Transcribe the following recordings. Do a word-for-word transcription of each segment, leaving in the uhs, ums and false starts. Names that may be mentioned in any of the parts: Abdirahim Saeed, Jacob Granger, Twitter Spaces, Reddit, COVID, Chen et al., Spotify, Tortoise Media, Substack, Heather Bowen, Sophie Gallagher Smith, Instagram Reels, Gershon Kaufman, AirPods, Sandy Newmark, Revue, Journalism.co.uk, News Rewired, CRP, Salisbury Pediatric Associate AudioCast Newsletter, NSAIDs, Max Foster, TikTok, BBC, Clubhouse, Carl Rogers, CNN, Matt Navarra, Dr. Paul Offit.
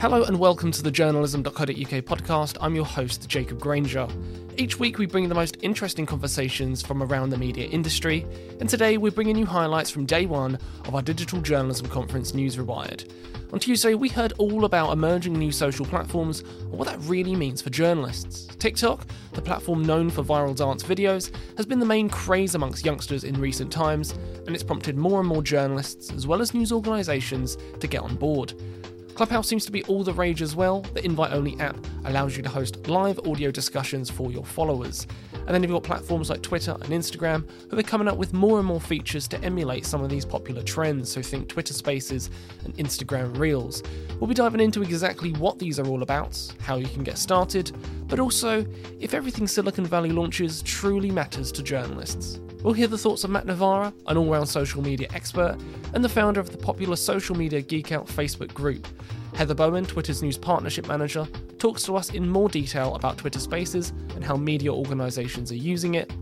Hello and welcome to the journalism dot co dot U K podcast. I'm your host, Jacob Granger. Each week we bring the most interesting conversations from around the media industry, and today we're bringing you highlights from day one of our digital journalism conference, News Rewired. On Tuesday, we heard all about emerging new social platforms and what that really means for journalists. TikTok, the platform known for viral dance videos, has been the main craze amongst youngsters in recent times, and it's prompted more and more journalists, as well as news organisations, to get on board. Clubhouse seems to be all the rage as well. The invite-only app allows you to host live audio discussions for your followers. And then you've got platforms like Twitter and Instagram who are coming up with more and more features to emulate some of these popular trends, so think Twitter Spaces and Instagram Reels. We'll be diving into exactly what these are all about, how you can get started, but also if everything Silicon Valley launches truly matters to journalists. We'll hear the thoughts of Matt Navarra, an all-round social media expert, and the founder of the popular Social Media Geek Out Facebook group. Heather Bowen, Twitter's news partnership manager, talks to us in more detail about Twitter Spaces and how media organisations are using it.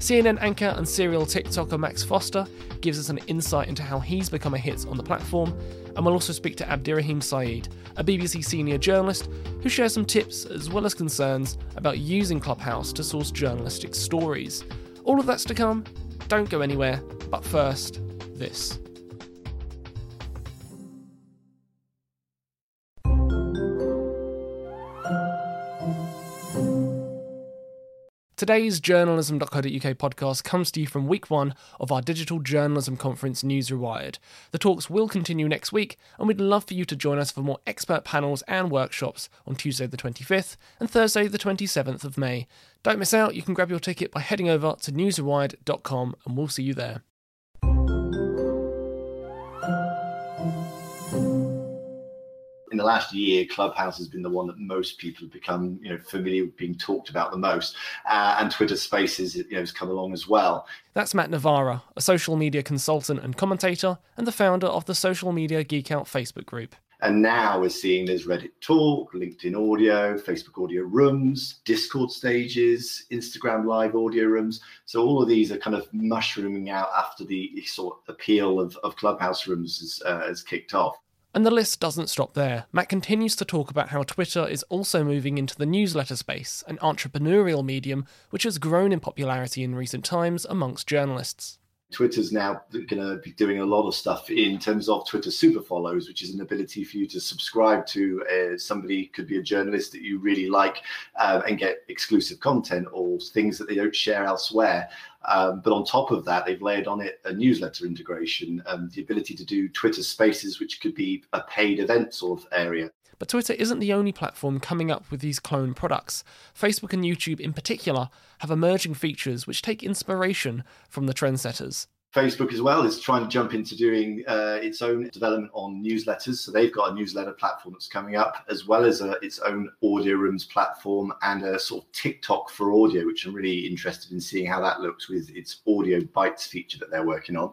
C N N anchor and serial TikToker Max Foster gives us an insight into how he's become a hit on the platform, and we'll also speak to Abdirahim Saeed, a B B C senior journalist who shares some tips as well as concerns about using Clubhouse to source journalistic stories. All of that's to come. Don't go anywhere, but first, this. Today's journalism dot co dot U K podcast comes to you from week one of our digital journalism conference, News Rewired. The talks will continue next week, and we'd love for you to join us for more expert panels and workshops on Tuesday the twenty-fifth and Thursday the twenty-seventh of May. Don't miss out. You can grab your ticket by heading over to news rewired dot com, and we'll see you there. In the last year, Clubhouse has been the one that most people have become, you know, familiar with, being talked about the most. Uh, and Twitter Spaces, you know, has come along as well. That's Matt Navarra, a social media consultant and commentator, and the founder of the Social Media Geek Out Facebook group. And now we're seeing there's Reddit Talk, LinkedIn Audio, Facebook Audio Rooms, Discord Stages, Instagram Live Audio Rooms. So all of these are kind of mushrooming out after the sort of appeal of, of Clubhouse Rooms has, uh, has kicked off. And the list doesn't stop there. Matt continues to talk about how Twitter is also moving into the newsletter space, an entrepreneurial medium which has grown in popularity in recent times amongst journalists. Twitter's now going to be doing a lot of stuff in terms of Twitter super follows, which is an ability for you to subscribe to uh, somebody, could be a journalist that you really like, uh, and get exclusive content or things that they don't share elsewhere. Um, but on top of that, they've layered on it a newsletter integration, um, the ability to do Twitter Spaces, which could be a paid event sort of area. But Twitter isn't the only platform coming up with these clone products. Facebook and YouTube in particular have emerging features which take inspiration from the trendsetters. Facebook as well is trying to jump into doing uh, its own development on newsletters. So they've got a newsletter platform that's coming up, as well as a, its own audio rooms platform and a sort of TikTok for audio, which I'm really interested in seeing how that looks with its audio bites feature that they're working on.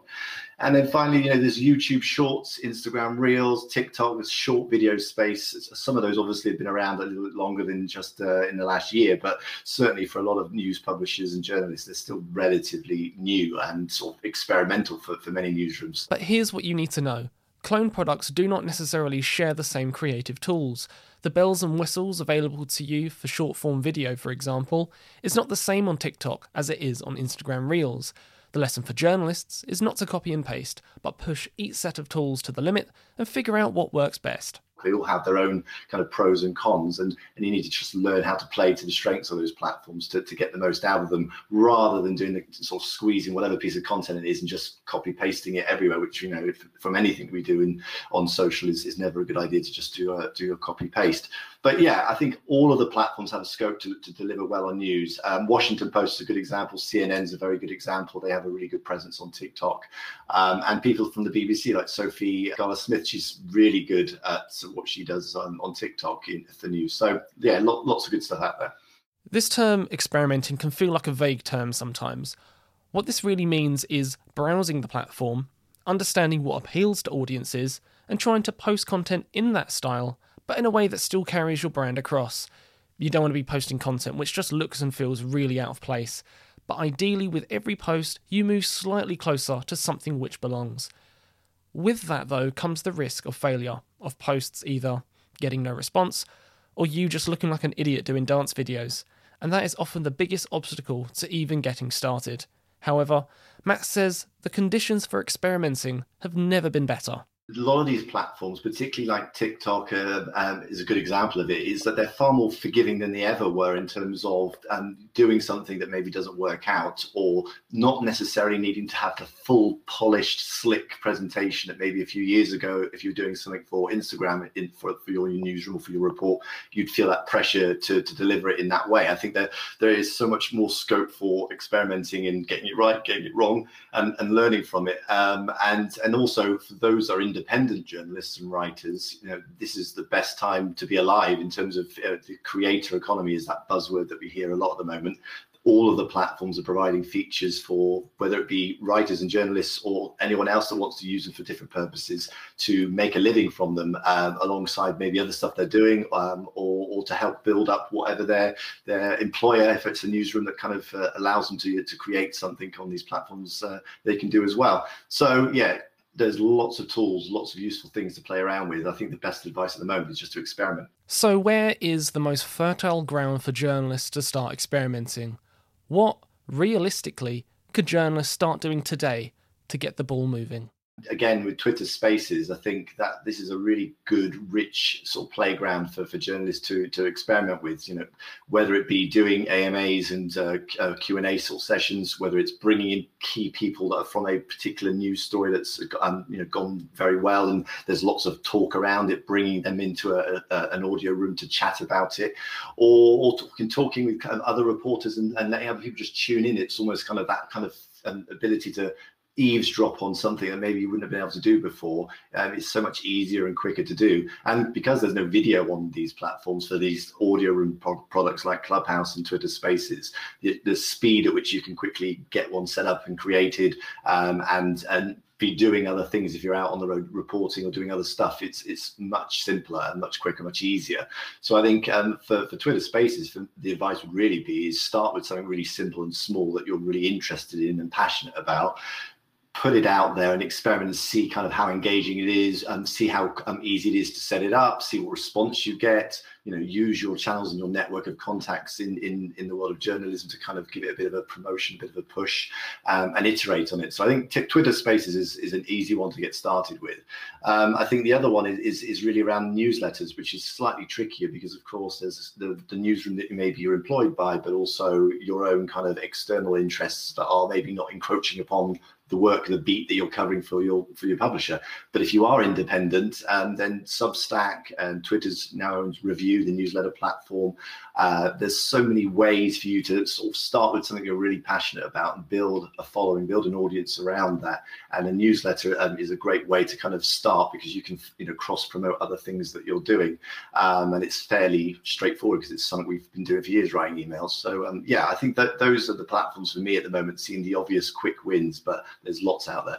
And then finally, you know, there's YouTube Shorts, Instagram Reels, TikTok, there's short video space. Some of those obviously have been around a little bit longer than just uh, in the last year, but certainly for a lot of news publishers and journalists, they're still relatively new and sort of experimental for, for many newsrooms. But here's what you need to know. Clone products do not necessarily share the same creative tools. The bells and whistles available to you for short-form video, for example, is not the same on TikTok as it is on Instagram Reels. The lesson for journalists is not to copy and paste, but push each set of tools to the limit and figure out what works best. They all have their own kind of pros and cons, and, and you need to just learn how to play to the strengths of those platforms to, to get the most out of them, rather than doing the sort of squeezing whatever piece of content it is and just copy pasting it everywhere, which, you know, if, from anything we do in, on social is, is never a good idea to just do a, do a copy paste. But yeah, I think all of the platforms have a scope to, to deliver well on news. Um, Washington Post is a good example. C N N's a very good example. They have a really good presence on TikTok. Um, and people from the B B C, like Sophie Gallagher Smith, she's really good at what she does on, on TikTok in, for news. So yeah, lot, lots of good stuff out there. This term experimenting can feel like a vague term sometimes. What this really means is browsing the platform, understanding what appeals to audiences, and trying to post content in that style, but in a way that still carries your brand across. You don't want to be posting content which just looks and feels really out of place, but ideally with every post, you move slightly closer to something which belongs. With that, though, comes the risk of failure, of posts either getting no response, or you just looking like an idiot doing dance videos, and that is often the biggest obstacle to even getting started. However, Matt says the conditions for experimenting have never been better. A lot of these platforms, particularly like TikTok, uh, um, is a good example of it, is that they're far more forgiving than they ever were in terms of um, doing something that maybe doesn't work out, or not necessarily needing to have the full polished, slick presentation that maybe a few years ago, if you're doing something for Instagram, in, for, for your newsroom, for your report, you'd feel that pressure to, to deliver it in that way. I think that there is so much more scope for experimenting and getting it right, getting it wrong, and, and learning from it. Um, and, and also for those that are in independent journalists and writers, you know, this is the best time to be alive in terms of uh, the creator economy is that buzzword that we hear a lot at the moment. All of the platforms are providing features for, whether it be writers and journalists or anyone else that wants to use them for different purposes, to make a living from them um, alongside maybe other stuff they're doing, um, or, or to help build up whatever their their employer, if it's a newsroom that kind of uh, allows them to, to create something on these platforms, uh, they can do as well. So, yeah. There's lots of tools, lots of useful things to play around with. I think the best advice at the moment is just to experiment. So where is the most fertile ground for journalists to start experimenting? What, realistically, could journalists start doing today to get the ball moving? Again, with Twitter Spaces, I think that this is a really good, rich sort of playground for, for journalists to to experiment with, you know, whether it be doing A M As and uh, uh, Q and A sort of sessions, whether it's bringing in key people that are from a particular news story that's um, you know, gone very well and there's lots of talk around it, bringing them into a, a, an audio room to chat about it, or, or talking, talking with kind of other reporters and, and letting other people just tune in. It's almost kind of that kind of um, ability to eavesdrop on something that maybe you wouldn't have been able to do before. Um, it's so much easier and quicker to do. And because there's no video on these platforms for these audio room pro- products like Clubhouse and Twitter Spaces, the, the speed at which you can quickly get one set up and created um, and and be doing other things if you're out on the road reporting or doing other stuff, it's it's much simpler and much quicker, much easier. So I think um, for, for Twitter Spaces, for, the advice would really be is start with something really simple and small that you're really interested in and passionate about. Put it out there and experiment and see kind of how engaging it is and see how um, easy it is to set it up, see what response you get, you know, use your channels and your network of contacts in, in, in the world of journalism to kind of give it a bit of a promotion, a bit of a push um, and iterate on it. So I think t- Twitter Spaces is, is an easy one to get started with. Um, I think the other one is, is is really around newsletters, which is slightly trickier because, of course, there's the, the newsroom that maybe you're employed by, but also your own kind of external interests that are maybe not encroaching upon the work, the beat that you're covering for your for your publisher. But if you are independent, um, then Substack and Twitter's now owns Revue, the newsletter platform. Uh, there's so many ways for you to sort of start with something you're really passionate about and build a following, build an audience around that. And a newsletter um, is a great way to kind of start because you can, you know, cross promote other things that you're doing. Um, and it's fairly straightforward because it's something we've been doing for years, writing emails. So um, yeah, I think that those are the platforms for me at the moment, seem the obvious quick wins, but there's lots out there.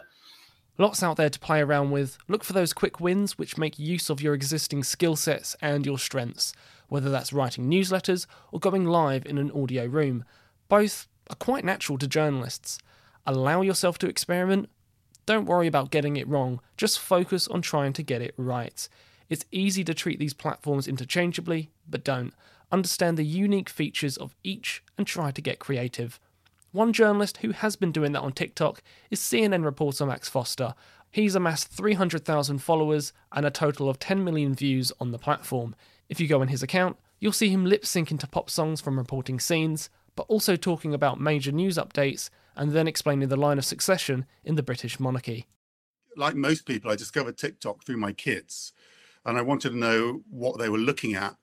Lots out there to play around with. Look for those quick wins which make use of your existing skill sets and your strengths, whether that's writing newsletters or going live in an audio room. Both are quite natural to journalists. Allow yourself to experiment. Don't worry about getting it wrong. Just focus on trying to get it right. It's easy to treat these platforms interchangeably, but don't. Understand the unique features of each and try to get creative. One journalist who has been doing that on TikTok is C N N reporter Max Foster. He's amassed three hundred thousand followers and a total of ten million views on the platform. If you go on his account, you'll see him lip-syncing to pop songs from reporting scenes, but also talking about major news updates and then explaining the line of succession in the British monarchy. Like most people, I discovered TikTok through my kids, and I wanted to know what they were looking at.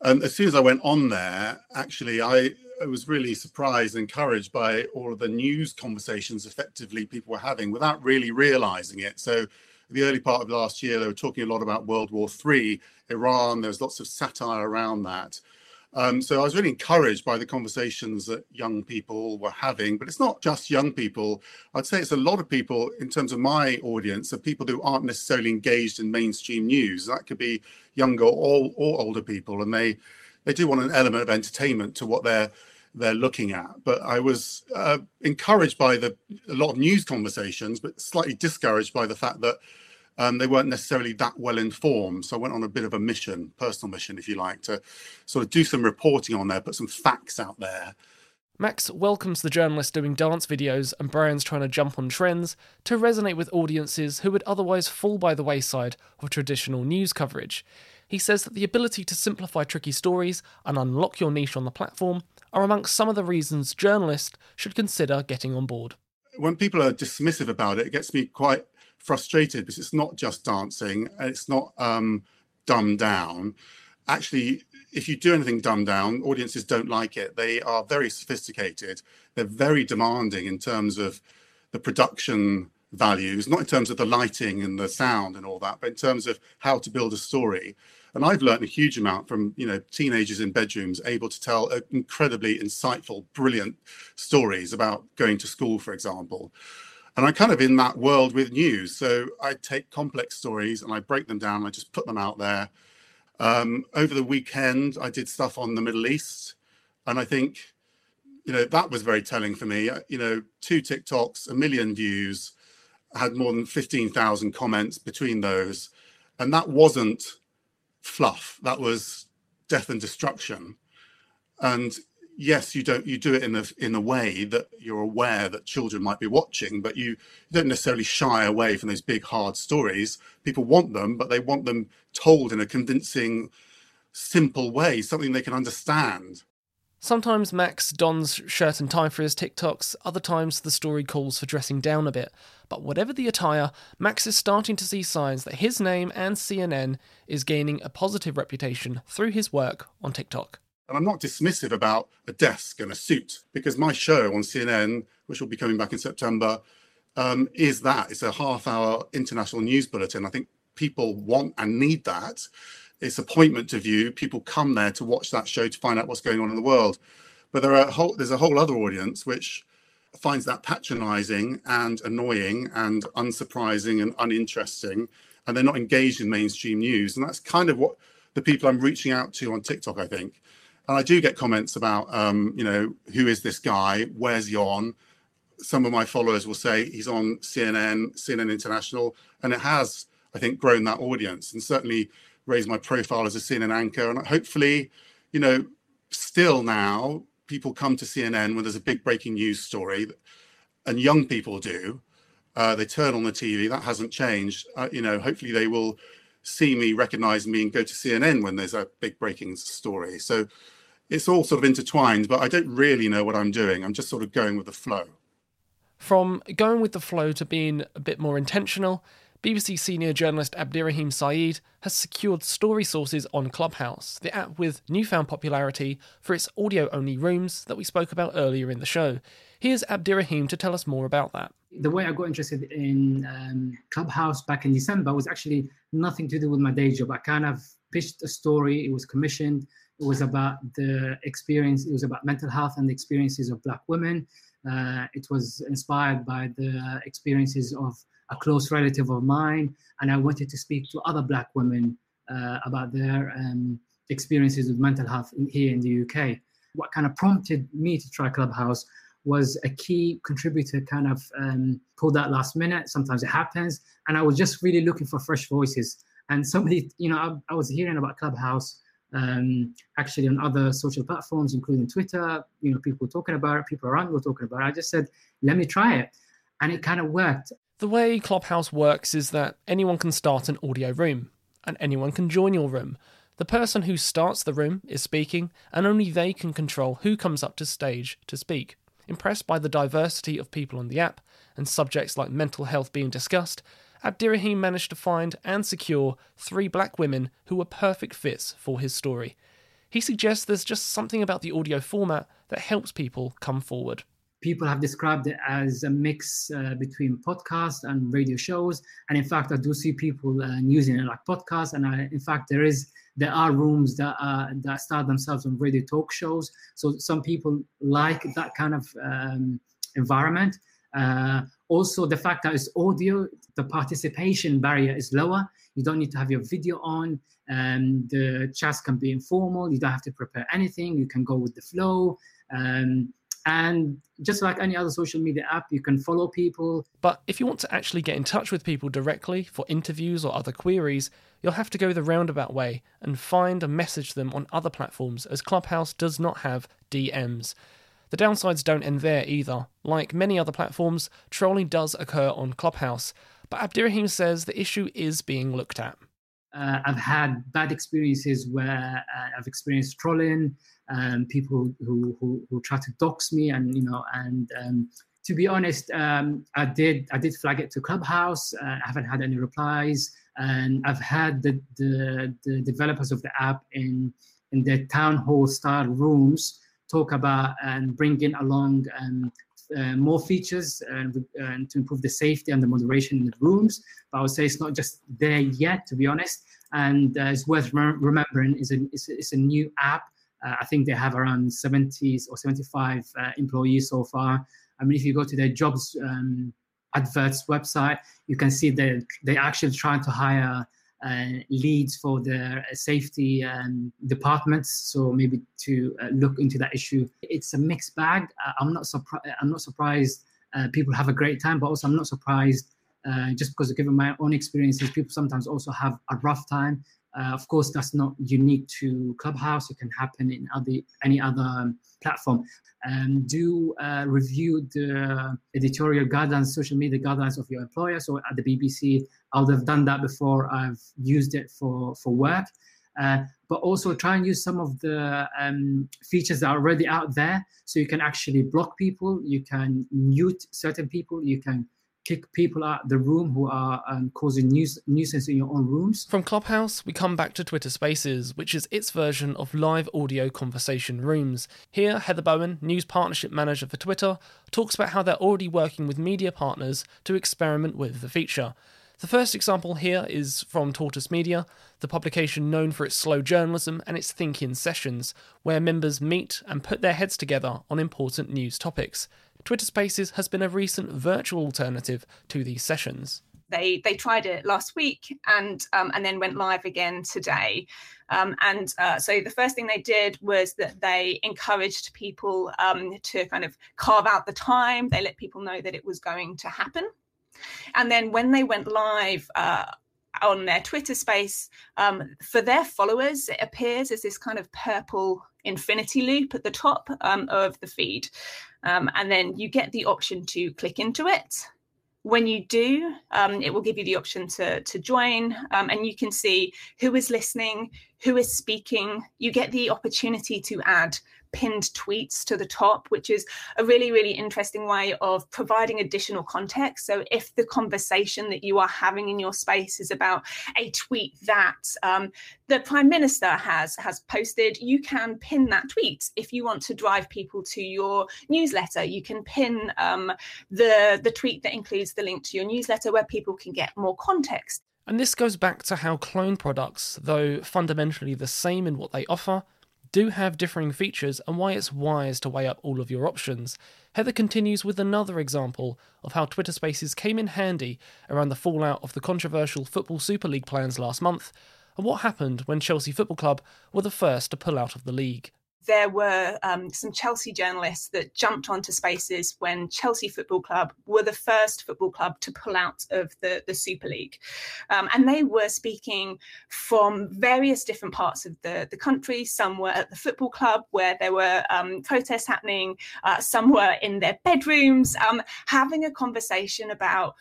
And as soon as I went on there, actually, I... I was really surprised and encouraged by all of the news conversations effectively people were having without really realizing it. So the early part of last year, they were talking a lot about World War Three, Iran. There's lots of satire around that. Um, so I was really encouraged by the conversations that young people were having. But it's not just young people. I'd say it's a lot of people in terms of my audience, of people who aren't necessarily engaged in mainstream news. That could be younger or, or older people. And they They do want an element of entertainment to what they're they're looking at. But I was uh, encouraged by the a lot of news conversations, but slightly discouraged by the fact that um, they weren't necessarily that well informed. So I went on a bit of a mission, personal mission, if you like, to sort of do some reporting on there, put some facts out there. Max welcomes the journalists doing dance videos and brands trying to jump on trends to resonate with audiences who would otherwise fall by the wayside of traditional news coverage. He says that the ability to simplify tricky stories and unlock your niche on the platform are amongst some of the reasons journalists should consider getting on board. When people are dismissive about it, it gets me quite frustrated because it's not just dancing and it's not um, dumbed down. Actually, if you do anything dumbed down, audiences don't like it. They are very sophisticated. They're very demanding in terms of the production values, not in terms of the lighting and the sound and all that, but in terms of how to build a story. And I've learned a huge amount from, you know, teenagers in bedrooms able to tell incredibly insightful, brilliant stories about going to school, for example. And I'm kind of in that world with news. So I take complex stories and I break them down. And I just put them out there. Um, over the weekend, I did stuff on the Middle East. And I think, you know, that was very telling for me. You know, two TikToks, a million views, had more than fifteen thousand comments between those. And that wasn't fluff. That was death and destruction. And yes, you don't you do it in a, in a way that you're aware that children might be watching, but you don't necessarily shy away from those big, hard stories. People want them, but they want them told in a convincing, simple way, something they can understand. Sometimes Max dons shirt and tie for his TikToks, other times the story calls for dressing down a bit. But whatever the attire, Max is starting to see signs that his name and C N N is gaining a positive reputation through his work on TikTok. And I'm not dismissive about a desk and a suit, because my show on C N N, which will be coming back in September, um, is that. It's a half-hour international news bulletin. I think people want and need that. It's appointment to view. People come there to watch that show to find out what's going on in the world. But there are a whole, there's a whole other audience which finds that patronising and annoying and unsurprising and uninteresting, and they're not engaged in mainstream news. And that's kind of what the people I'm reaching out to on TikTok, I think. And I do get comments about, um, you know, who is this guy? Where's he on? Some of my followers will say he's on C N N, C N N International. And it has, I think, grown that audience and certainly raised my profile as a C N N anchor. And hopefully, you know, still now people come to C N N when there's a big breaking news story, and young people do. Uh, they turn on the T V. That hasn't changed. Uh, you know, hopefully they will see me, recognize me and go to C N N when there's a big breaking story. So it's all sort of intertwined, but I don't really know what I'm doing. I'm just sort of going with the flow. From going with the flow to being a bit more intentional, B B C senior journalist Abdirahim Saeed has secured story sources on Clubhouse, the app with newfound popularity for its audio-only rooms that we spoke about earlier in the show. Here's Abdirahim to tell us more about that. The way I got interested in um, Clubhouse back in December was actually nothing to do with my day job. I kind of pitched a story, it was commissioned, it was about the experience, it was about mental health and the experiences of Black women. Uh, it was inspired by the experiences of a close relative of mine, and I wanted to speak to other Black women uh, about their um, experiences with mental health in, here in the U K. What kind of prompted me to try Clubhouse was a key contributor kind of um, pulled out last minute. Sometimes it happens, and I was just really looking for fresh voices. And somebody, you know, I, I was hearing about Clubhouse um, actually on other social platforms, including Twitter. You know, people were talking about it, people around were talking about it. I just said, let me try it, and it kind of worked. The way Clubhouse works is that anyone can start an audio room, and anyone can join your room. The person who starts the room is speaking, and only they can control who comes up to stage to speak. Impressed by the diversity of people on the app, and subjects like mental health being discussed, Abdirahim managed to find and secure three Black women who were perfect fits for his story. He suggests there's just something about the audio format that helps people come forward. People have described it as a mix uh, between podcasts and radio shows. And in fact, I do see people uh, using it like podcasts. And I, in fact, there is there are rooms that are, that start themselves on radio talk shows. So some people like that kind of um, environment. Uh, also, the fact that it's audio, the participation barrier is lower. You don't need to have your video on. Um, the chats can be informal. You don't have to prepare anything. You can go with the flow. Um, And just like any other social media app, you can follow people. But if you want to actually get in touch with people directly for interviews or other queries, you'll have to go the roundabout way and find and message them on other platforms, as Clubhouse does not have D Ms. The downsides don't end there either. Like many other platforms, trolling does occur on Clubhouse, but Abdirahim says the issue is being looked at. Uh, I've had bad experiences where uh, I've experienced trolling, um, people who, who who try to dox me, and you know, and um, to be honest, um, I did I did flag it to Clubhouse. Uh, I haven't had any replies, and I've had the the, the developers of the app in in their town hall style rooms talk about and bring in along um, uh, more features and, and to improve the safety and the moderation in the rooms. But I would say it's not just there yet, to be honest. And uh, it's worth rem- remembering is a, it's, it's a new app. Uh, I think they have around seventy or seventy-five uh, employees so far. I mean, if you go to their jobs um, adverts website, you can see that they're actually trying to hire Uh, leads for their safety um, departments, so maybe to uh, look into that issue. It's a mixed bag. I'm not surprised. I'm not surprised uh, people have a great time, but also I'm not surprised uh, just because, given my own experiences, people sometimes also have a rough time. Uh, of course, that's not unique to Clubhouse. It can happen in other any other um, platform. Um, do uh, review the editorial guidelines, social media guidelines of your employer. So at the B B C, I would have done that before I've used it for, for work. Uh, but also try and use some of the um, features that are already out there. So you can actually block people. You can mute certain people. You can kick people out of the room who are um, causing nuis- nuisance in your own rooms. From Clubhouse, we come back to Twitter Spaces, which is its version of live audio conversation rooms. Here, Heather Bowen, News Partnership Manager for Twitter, talks about how they're already working with media partners to experiment with the feature. The first example here is from Tortoise Media, the publication known for its slow journalism and its think-in sessions, where members meet and put their heads together on important news topics. Twitter Spaces has been a recent virtual alternative to these sessions. They they tried it last week and um, and then went live again today. Um, and uh, so the first thing they did was that they encouraged people um, to kind of carve out the time. They let people know that it was going to happen. And then when they went live uh, on their Twitter space, um, for their followers, it appears as this kind of purple infinity loop at the top um, of the feed. Um, and then you get the option to click into it. When you do, um, it will give you the option to, to join, um, and you can see who is listening, who is speaking. You get the opportunity to add pinned tweets to the top, which is a really, really interesting way of providing additional context. So if the conversation that you are having in your space is about a tweet that um, the Prime Minister has, has posted, you can pin that tweet. If you want to drive people to your newsletter, you can pin um, the, the tweet that includes the link to your newsletter where people can get more context. And this goes back to how clone products, though fundamentally the same in what they offer, do have differing features and why it's wise to weigh up all of your options. Heather continues with another example of how Twitter Spaces came in handy around the fallout of the controversial Football Super League plans last month, and what happened when Chelsea Football Club were the first to pull out of the league. There were um, some Chelsea journalists that jumped onto Spaces when Chelsea Football Club were the first football club to pull out of the, the Super League. Um, and they were speaking from various different parts of the, the country. Some were at the football club where there were um, protests happening. Uh, some were in their bedrooms, um, having a conversation about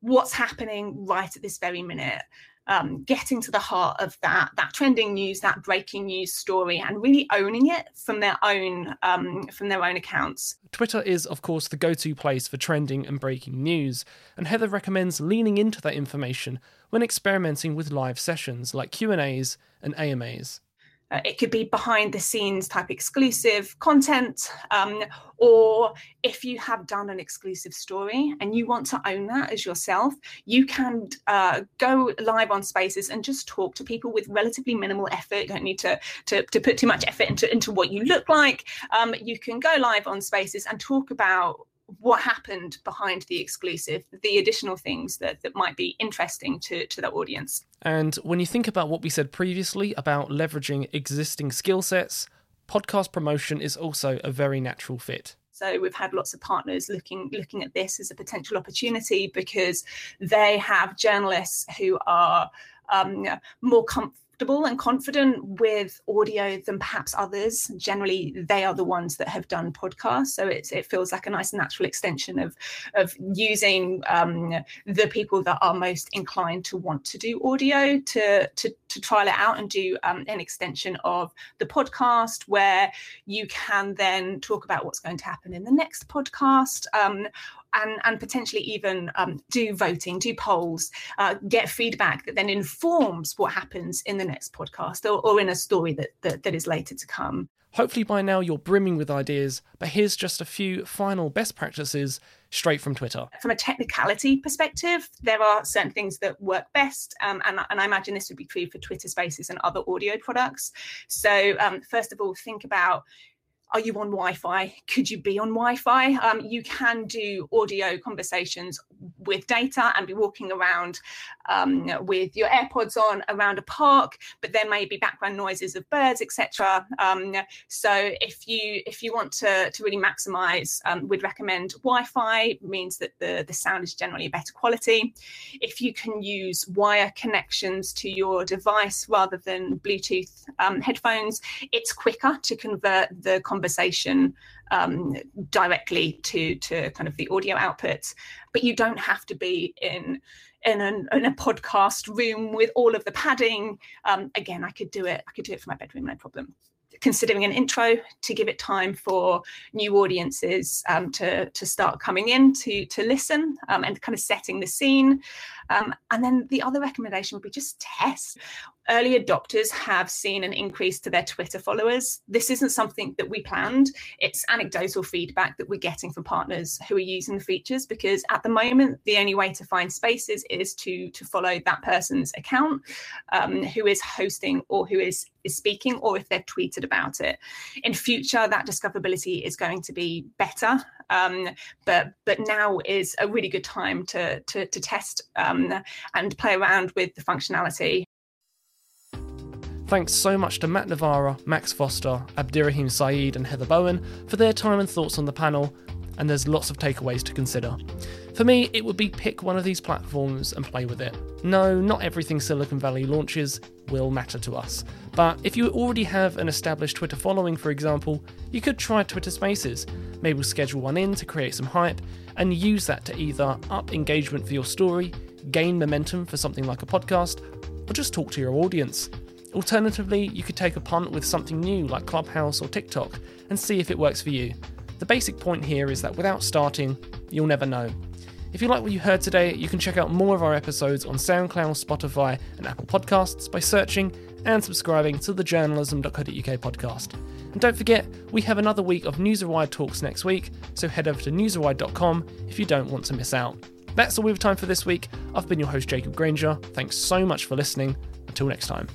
what's happening right at this very minute. Um, getting to the heart of that, that trending news, that breaking news story, and really owning it from their own um, from their own accounts. Twitter is, of course, the go-to place for trending and breaking news, and Heather recommends leaning into that information when experimenting with live sessions like Q and A's and A M A's. Uh, it could be behind-the-scenes type exclusive content, um, or if you have done an exclusive story and you want to own that as yourself, you can uh, go live on Spaces and just talk to people with relatively minimal effort. You don't need to, to, to put too much effort into, into what you look like. Um, you can go live on Spaces and talk about what happened behind the exclusive, the additional things that, that might be interesting to, to that audience. And when you think about what we said previously about leveraging existing skill sets, podcast promotion is also a very natural fit. So we've had lots of partners looking looking at this as a potential opportunity because they have journalists who are um, more comfortable and confident with audio than perhaps others. Generally, they are the ones that have done podcasts. So it's, it feels like a nice natural extension of, of using um, the people that are most inclined to want to do audio to, to, to trial it out and do um, an extension of the podcast where you can then talk about what's going to happen in the next podcast. Um, And, and potentially even um, do voting, do polls, uh, get feedback that then informs what happens in the next podcast or, or in a story that, that that is later to come. Hopefully by now you're brimming with ideas, but here's just a few final best practices straight from Twitter. From a technicality perspective, there are certain things that work best, um, and, and I imagine this would be true for Twitter Spaces and other audio products. So um, first of all, think about, are you on Wi-Fi? Could you be on Wi-Fi? Um, you can do audio conversations with data and be walking around um, with your AirPods on around a park, but there may be background noises of birds, et cetera. Um, so if you if you want to, to really maximise, um, we'd recommend Wi-Fi. It means that the, the sound is generally better quality. If you can use wire connections to your device rather than Bluetooth um, headphones, it's quicker to convert the conversation conversation um, directly to to kind of the audio outputs, but you don't have to be in in, an, in a podcast room with all of the padding. Um, again, I could do it. I could do it from my bedroom, no problem. Considering an intro to give it time for new audiences um, to, to start coming in to, to listen um, and kind of setting the scene. Um, and then the other recommendation would be just test. Early adopters have seen an increase to their Twitter followers. This isn't something that we planned. It's anecdotal feedback that we're getting from partners who are using the features, because at the moment, the only way to find spaces is to, to follow that person's account um, who is hosting or who is, is speaking, or if they've tweeted about it. In future, that discoverability is going to be better. Um, but but now is a really good time to, to, to test um, and play around with the functionality. Thanks so much to Matt Navarra, Max Foster, Abdirahim Saeed and Heather Bowen for their time and thoughts on the panel, and there's lots of takeaways to consider. For me, it would be pick one of these platforms and play with it. No, not everything Silicon Valley launches will matter to us, but if you already have an established Twitter following, for example, you could try Twitter Spaces. Maybe we'll schedule one in to create some hype and use that to either up engagement for your story, gain momentum for something like a podcast, or just talk to your audience. Alternatively, you could take a punt with something new like Clubhouse or TikTok and see if it works for you. The basic point here is that without starting, you'll never know. If you like what you heard today, you can check out more of our episodes on SoundCloud, Spotify and Apple Podcasts by searching and subscribing to the journalism dot co dot U K podcast. And don't forget, we have another week of News Rewired talks next week, so head over to news rewired dot com if you don't want to miss out. That's all we have time for this week. I've been your host, Jacob Granger. Thanks so much for listening. Until next time.